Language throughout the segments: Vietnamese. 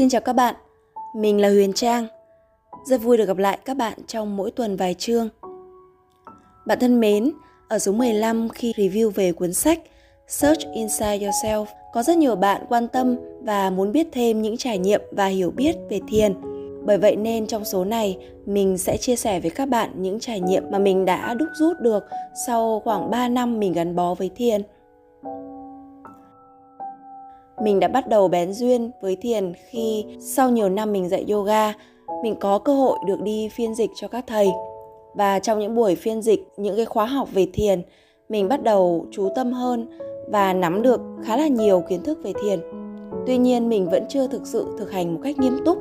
Xin chào các bạn, mình là Huyền Trang. Rất vui được gặp lại các bạn trong mỗi tuần vài chương. Bạn thân mến, ở số 15 khi review về cuốn sách Search Inside Yourself, có rất nhiều bạn quan tâm và muốn biết thêm những trải nghiệm và hiểu biết về thiền. Bởi vậy nên trong số này, mình sẽ chia sẻ với các bạn những trải nghiệm mà mình đã đúc rút được sau khoảng 3 năm mình gắn bó với thiền. Mình đã bắt đầu bén duyên với thiền khi sau nhiều năm mình dạy yoga, mình có cơ hội được đi phiên dịch cho các thầy. Và trong những buổi phiên dịch, những cái khóa học về thiền, mình bắt đầu chú tâm hơn và nắm được khá là nhiều kiến thức về thiền. Tuy nhiên mình vẫn chưa thực sự thực hành một cách nghiêm túc,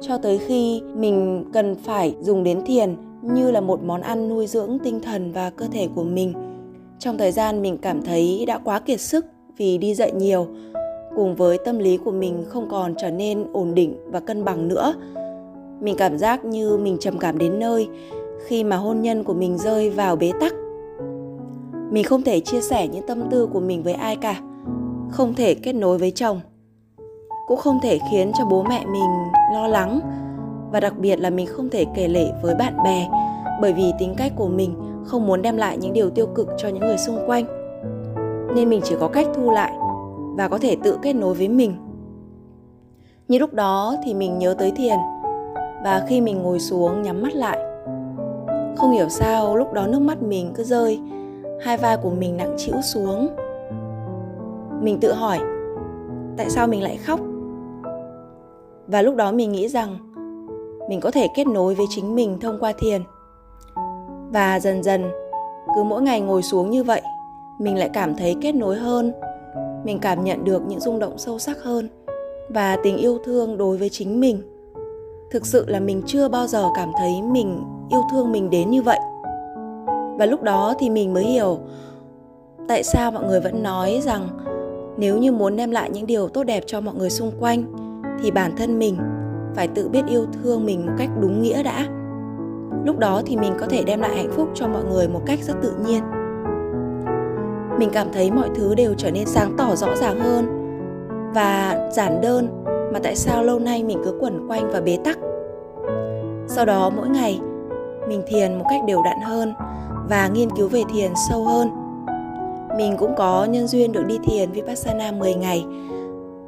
cho tới khi mình cần phải dùng đến thiền như là một món ăn nuôi dưỡng tinh thần và cơ thể của mình. Trong thời gian mình cảm thấy đã quá kiệt sức vì đi dạy nhiều, cùng với tâm lý của mình không còn trở nên ổn định và cân bằng nữa. Mình cảm giác như mình trầm cảm đến nơi khi mà hôn nhân của mình rơi vào bế tắc. Mình không thể chia sẻ những tâm tư của mình với ai cả, không thể kết nối với chồng, cũng không thể khiến cho bố mẹ mình lo lắng, và đặc biệt là mình không thể kể lể với bạn bè, bởi vì tính cách của mình không muốn đem lại những điều tiêu cực cho những người xung quanh, nên mình chỉ có cách thu lại và có thể tự kết nối với mình. Như lúc đó thì mình nhớ tới thiền, và khi mình ngồi xuống nhắm mắt lại, không hiểu sao lúc đó nước mắt mình cứ rơi, hai vai của mình nặng trĩu xuống. Mình tự hỏi, tại sao mình lại khóc? Và lúc đó mình nghĩ rằng mình có thể kết nối với chính mình thông qua thiền. Và dần dần, cứ mỗi ngày ngồi xuống như vậy, mình lại cảm thấy kết nối hơn. Mình cảm nhận được những rung động sâu sắc hơn và tình yêu thương đối với chính mình. Thực sự là mình chưa bao giờ cảm thấy mình yêu thương mình đến như vậy. Và lúc đó thì mình mới hiểu tại sao mọi người vẫn nói rằng nếu như muốn đem lại những điều tốt đẹp cho mọi người xung quanh thì bản thân mình phải tự biết yêu thương mình một cách đúng nghĩa đã. Lúc đó thì mình có thể đem lại hạnh phúc cho mọi người một cách rất tự nhiên. Mình cảm thấy mọi thứ đều trở nên sáng tỏ rõ ràng hơn và giản đơn, mà tại sao lâu nay mình cứ quẩn quanh và bế tắc. Sau đó mỗi ngày mình thiền một cách đều đặn hơn và nghiên cứu về thiền sâu hơn. Mình cũng có nhân duyên được đi thiền Vipassana 10 ngày.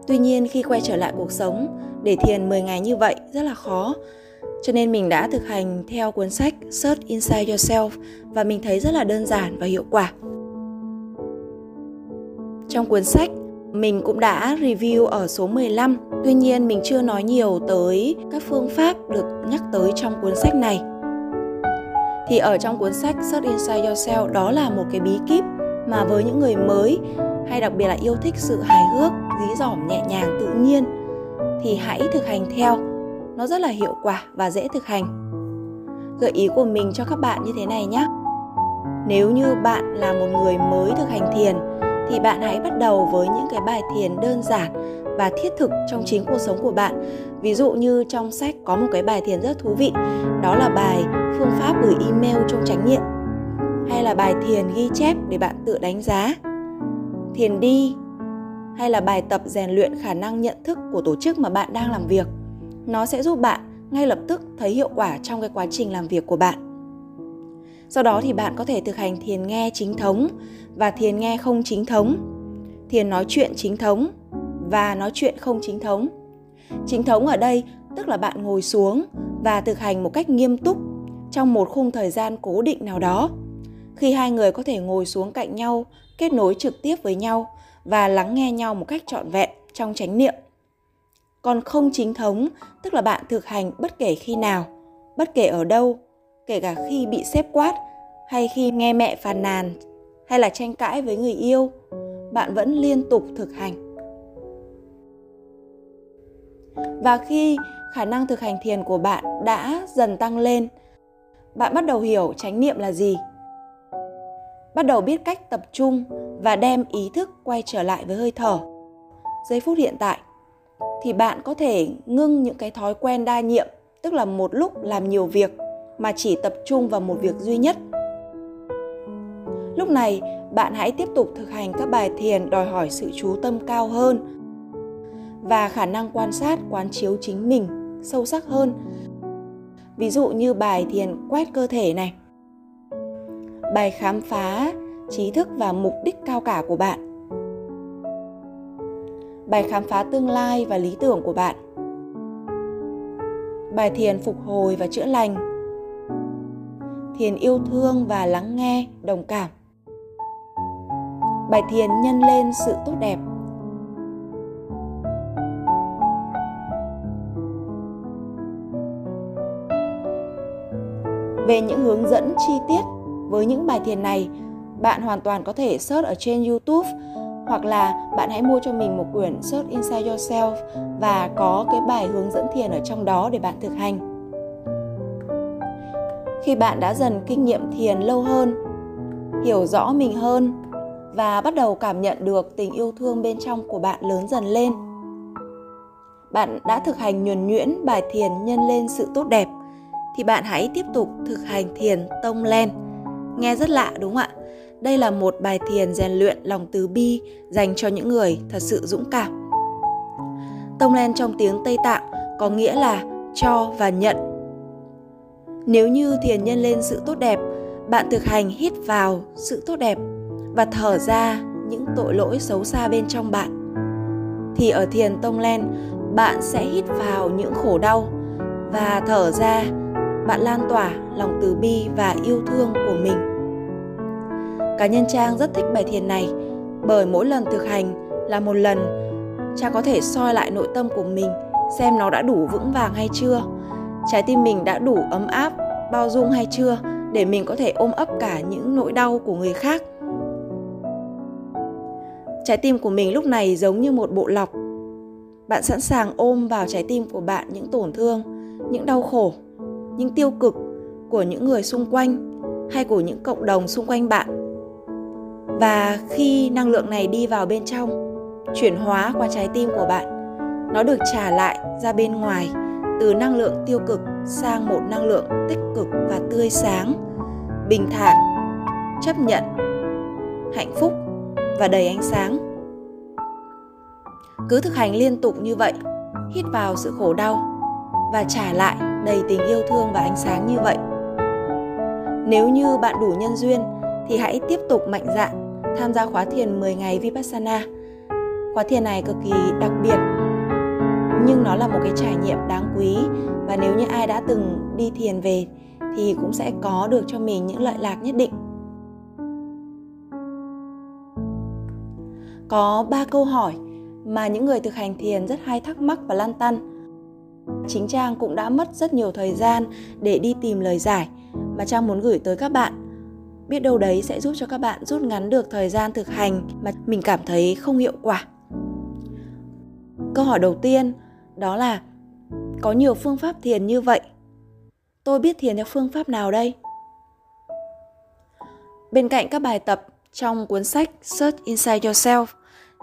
Tuy nhiên khi quay trở lại cuộc sống, để thiền 10 ngày như vậy rất là khó. Cho nên mình đã thực hành theo cuốn sách Search Inside Yourself và mình thấy rất là đơn giản và hiệu quả. Trong cuốn sách, mình cũng đã review ở số 15. Tuy nhiên mình chưa nói nhiều tới các phương pháp được nhắc tới trong cuốn sách này. Thì ở trong cuốn sách Search Inside Yourself, đó là một cái bí kíp mà với những người mới hay đặc biệt là yêu thích sự hài hước, dí dỏm, nhẹ nhàng, tự nhiên thì hãy thực hành theo. Nó rất là hiệu quả và dễ thực hành. Gợi ý của mình cho các bạn như thế này nhé. Nếu như bạn là một người mới thực hành thiền thì bạn hãy bắt đầu với những cái bài thiền đơn giản và thiết thực trong chính cuộc sống của bạn. Ví dụ như trong sách có một cái bài thiền rất thú vị, đó là bài phương pháp gửi email trong chánh niệm, hay là bài thiền ghi chép để bạn tự đánh giá, thiền đi, hay là bài tập rèn luyện khả năng nhận thức của tổ chức mà bạn đang làm việc. Nó sẽ giúp bạn ngay lập tức thấy hiệu quả trong cái quá trình làm việc của bạn. Sau đó thì bạn có thể thực hành thiền nghe chính thống và thiền nghe không chính thống, thiền nói chuyện chính thống và nói chuyện không chính thống. Chính thống ở đây tức là bạn ngồi xuống và thực hành một cách nghiêm túc trong một khung thời gian cố định nào đó, khi hai người có thể ngồi xuống cạnh nhau, kết nối trực tiếp với nhau và lắng nghe nhau một cách trọn vẹn trong chánh niệm. Còn không chính thống tức là bạn thực hành bất kể khi nào, bất kể ở đâu, kể cả khi bị sếp quát hay khi nghe mẹ phàn nàn hay là tranh cãi với người yêu, bạn vẫn liên tục thực hành. Và khi khả năng thực hành thiền của bạn đã dần tăng lên, bạn bắt đầu hiểu chánh niệm là gì, bắt đầu biết cách tập trung và đem ý thức quay trở lại với hơi thở, giây phút hiện tại, thì bạn có thể ngưng những cái thói quen đa nhiệm, tức là một lúc làm nhiều việc mà chỉ tập trung vào một việc duy nhất. Lúc này, bạn hãy tiếp tục thực hành các bài thiền đòi hỏi sự chú tâm cao hơn và khả năng quan sát quán chiếu chính mình sâu sắc hơn. Ví dụ như bài thiền quét cơ thể này, bài khám phá trí thức và mục đích cao cả của bạn, bài khám phá tương lai và lý tưởng của bạn, bài thiền phục hồi và chữa lành, thiền yêu thương và lắng nghe, đồng cảm, bài thiền nhân lên sự tốt đẹp. Về những hướng dẫn chi tiết với những bài thiền này, bạn hoàn toàn có thể search ở trên YouTube, hoặc là bạn hãy mua cho mình một quyển Search Inside Yourself và có cái bài hướng dẫn thiền ở trong đó để bạn thực hành. Khi bạn đã dần kinh nghiệm thiền lâu hơn, hiểu rõ mình hơn và bắt đầu cảm nhận được tình yêu thương bên trong của bạn lớn dần lên, bạn đã thực hành nhuần nhuyễn bài thiền nhân lên sự tốt đẹp, thì bạn hãy tiếp tục thực hành thiền tông len. Nghe rất lạ đúng không ạ? Đây là một bài thiền rèn luyện lòng từ bi dành cho những người thật sự dũng cảm. Tông len trong tiếng Tây Tạng có nghĩa là cho và nhận. Nếu như thiền nhân lên sự tốt đẹp, bạn thực hành hít vào sự tốt đẹp và thở ra những tội lỗi xấu xa bên trong bạn, thì ở thiền tông len, bạn sẽ hít vào những khổ đau và thở ra bạn lan tỏa lòng từ bi và yêu thương của mình. Cá nhân Trang rất thích bài thiền này, bởi mỗi lần thực hành là một lần Trang có thể soi lại nội tâm của mình xem nó đã đủ vững vàng hay chưa, trái tim mình đã đủ ấm áp, bao dung hay chưa, để mình có thể ôm ấp cả những nỗi đau của người khác. Trái tim của mình lúc này giống như một bộ lọc. Bạn sẵn sàng ôm vào trái tim của bạn những tổn thương, những đau khổ, những tiêu cực của những người xung quanh hay của những cộng đồng xung quanh bạn. Và khi năng lượng này đi vào bên trong, chuyển hóa qua trái tim của bạn, nó được trả lại ra bên ngoài, từ năng lượng tiêu cực sang một năng lượng tích cực và tươi sáng, bình thản, chấp nhận, hạnh phúc và đầy ánh sáng. Cứ thực hành liên tục như vậy, hít vào sự khổ đau và trả lại đầy tình yêu thương và ánh sáng như vậy. Nếu như bạn đủ nhân duyên thì hãy tiếp tục mạnh dạn tham gia khóa thiền 10 ngày Vipassana. Khóa thiền này cực kỳ đặc biệt, nhưng nó là một cái trải nghiệm đáng quý, và nếu như ai đã từng đi thiền về thì cũng sẽ có được cho mình những lợi lạc nhất định. Có 3 câu hỏi mà những người thực hành thiền rất hay thắc mắc và lăn tăn. Chính Trang cũng đã mất rất nhiều thời gian để đi tìm lời giải, mà Trang muốn gửi tới các bạn. Biết đâu đấy sẽ giúp cho các bạn rút ngắn được thời gian thực hành mà mình cảm thấy không hiệu quả. Câu hỏi đầu tiên đó là: có nhiều phương pháp thiền như vậy, tôi biết thiền theo phương pháp nào đây? Bên cạnh các bài tập trong cuốn sách Search Inside Yourself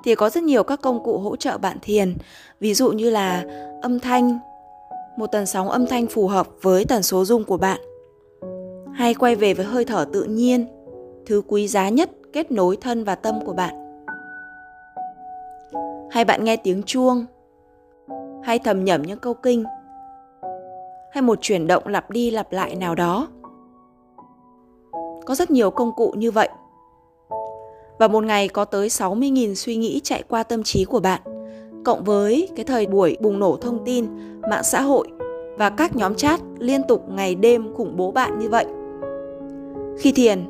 thì có rất nhiều các công cụ hỗ trợ bạn thiền, ví dụ như là âm thanh, một tần sóng âm thanh phù hợp với tần số rung của bạn, hay quay về với hơi thở tự nhiên, thứ quý giá nhất kết nối thân và tâm của bạn, hay bạn nghe tiếng chuông, hay thầm nhẩm những câu kinh, hay một chuyển động lặp đi lặp lại nào đó. Có rất nhiều công cụ như vậy. Và một ngày có tới 60.000 suy nghĩ chạy qua tâm trí của bạn, cộng với cái thời buổi bùng nổ thông tin, mạng xã hội và các nhóm chat liên tục ngày đêm khủng bố bạn như vậy. Khi thiền,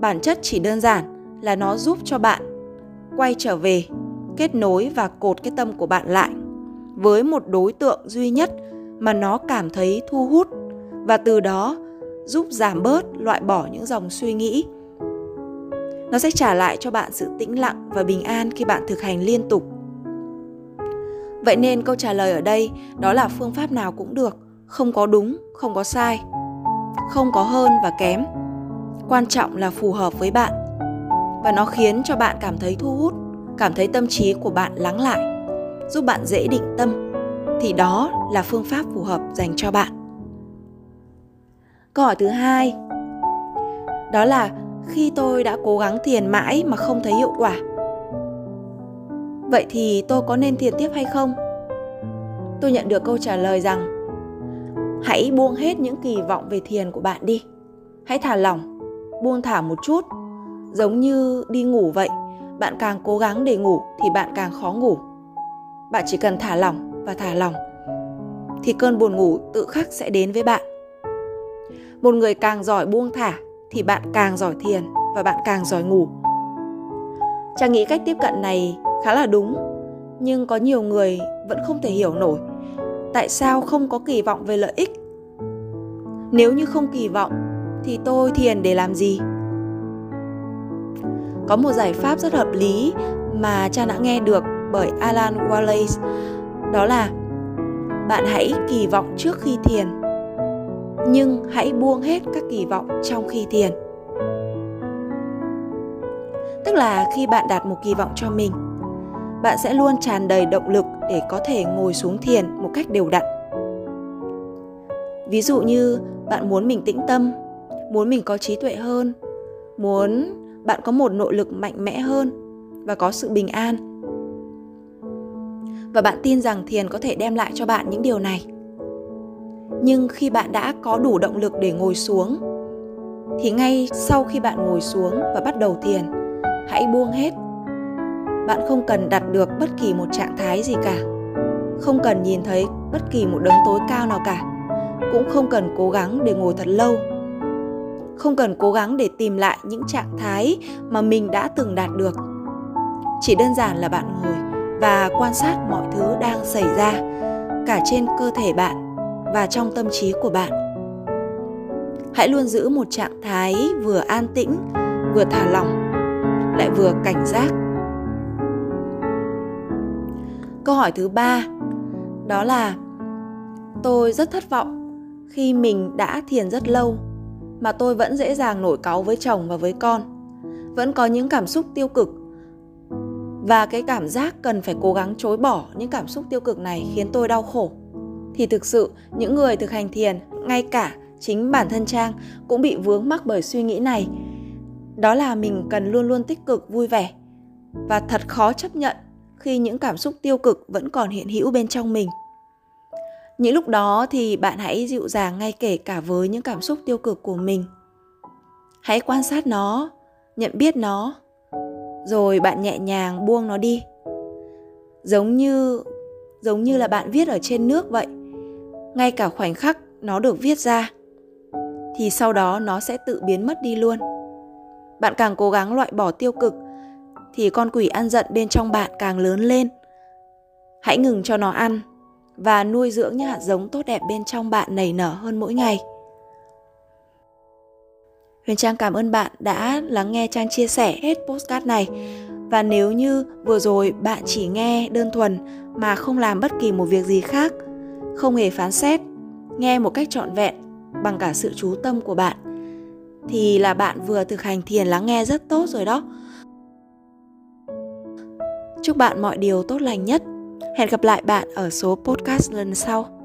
bản chất chỉ đơn giản là nó giúp cho bạn quay trở về, kết nối và cột cái tâm của bạn lại với một đối tượng duy nhất mà nó cảm thấy thu hút, và từ đó giúp giảm bớt, loại bỏ những dòng suy nghĩ. Nó sẽ trả lại cho bạn sự tĩnh lặng và bình an khi bạn thực hành liên tục. Vậy nên câu trả lời ở đây đó là phương pháp nào cũng được, không có đúng, không có sai, không có hơn và kém. Quan trọng là phù hợp với bạn, và nó khiến cho bạn cảm thấy thu hút, cảm thấy tâm trí của bạn lắng lại, giúp bạn dễ định tâm, thì đó là phương pháp phù hợp dành cho bạn. Câu hỏi thứ hai đó là: khi tôi đã cố gắng thiền mãi mà không thấy hiệu quả, vậy thì tôi có nên thiền tiếp hay không? tôi nhận được câu trả lời rằng hãy buông hết những kỳ vọng về thiền của bạn đi. Hãy thả lỏng, buông thả một chút. Giống như đi ngủ vậy, bạn càng cố gắng để ngủ thì bạn càng khó ngủ. Bạn chỉ cần thả lỏng và thả lỏng thì cơn buồn ngủ tự khắc sẽ đến với bạn. Một người càng giỏi buông thả thì bạn càng giỏi thiền và bạn càng giỏi ngủ. Trang nghĩ cách tiếp cận này khá là đúng, nhưng có nhiều người vẫn không thể hiểu nổi tại sao không có kỳ vọng về lợi ích. Nếu như không kỳ vọng thì tôi thiền để làm gì? Có một giải pháp rất hợp lý mà Trang đã nghe được bởi Alan Wallace, đó là bạn hãy kỳ vọng trước khi thiền, nhưng hãy buông hết các kỳ vọng trong khi thiền. Tức là khi bạn đặt một kỳ vọng cho mình, bạn sẽ luôn tràn đầy động lực để có thể ngồi xuống thiền một cách đều đặn. Ví dụ như bạn muốn mình tĩnh tâm, muốn mình có trí tuệ hơn, muốn bạn có một nội lực mạnh mẽ hơn và có sự bình an. Và bạn tin rằng thiền có thể đem lại cho bạn những điều này. Nhưng khi bạn đã có đủ động lực để ngồi xuống, thì ngay sau khi bạn ngồi xuống và bắt đầu thiền, hãy buông hết. Bạn không cần đạt được bất kỳ một trạng thái gì cả, không cần nhìn thấy bất kỳ một đấng tối cao nào cả, cũng không cần cố gắng để ngồi thật lâu, không cần cố gắng để tìm lại những trạng thái mà mình đã từng đạt được. Chỉ đơn giản là bạn ngồi và quan sát mọi thứ đang xảy ra, cả trên cơ thể bạn và trong tâm trí của bạn. Hãy luôn giữ một trạng thái vừa an tĩnh, vừa thả lỏng, lại vừa cảnh giác. Câu hỏi thứ 3, đó là tôi rất thất vọng khi mình đã thiền rất lâu mà tôi vẫn dễ dàng nổi cáu với chồng và với con, vẫn có những cảm xúc tiêu cực. Và cái cảm giác cần phải cố gắng chối bỏ những cảm xúc tiêu cực này khiến tôi đau khổ. Thì thực sự, những người thực hành thiền, ngay cả chính bản thân Trang cũng bị vướng mắc bởi suy nghĩ này. Đó là mình cần luôn luôn tích cực, vui vẻ. Và thật khó chấp nhận khi những cảm xúc tiêu cực vẫn còn hiện hữu bên trong mình. Những lúc đó thì bạn hãy dịu dàng ngay kể cả với những cảm xúc tiêu cực của mình. Hãy quan sát nó, nhận biết nó, rồi bạn nhẹ nhàng buông nó đi. Giống như là bạn viết ở trên nước vậy. Ngay cả khoảnh khắc nó được viết ra thì sau đó nó sẽ tự biến mất đi luôn. Bạn càng cố gắng loại bỏ tiêu cực thì con quỷ ăn giận bên trong bạn càng lớn lên. Hãy ngừng cho nó ăn và nuôi dưỡng những hạt giống tốt đẹp bên trong bạn nảy nở hơn mỗi ngày. Huyền Trang cảm ơn bạn đã lắng nghe Trang chia sẻ hết podcast này. Và nếu như vừa rồi bạn chỉ nghe đơn thuần mà không làm bất kỳ một việc gì khác, không hề phán xét, nghe một cách trọn vẹn bằng cả sự chú tâm của bạn, thì là bạn vừa thực hành thiền lắng nghe rất tốt rồi đó. Chúc bạn mọi điều tốt lành nhất. Hẹn gặp lại bạn ở số podcast lần sau.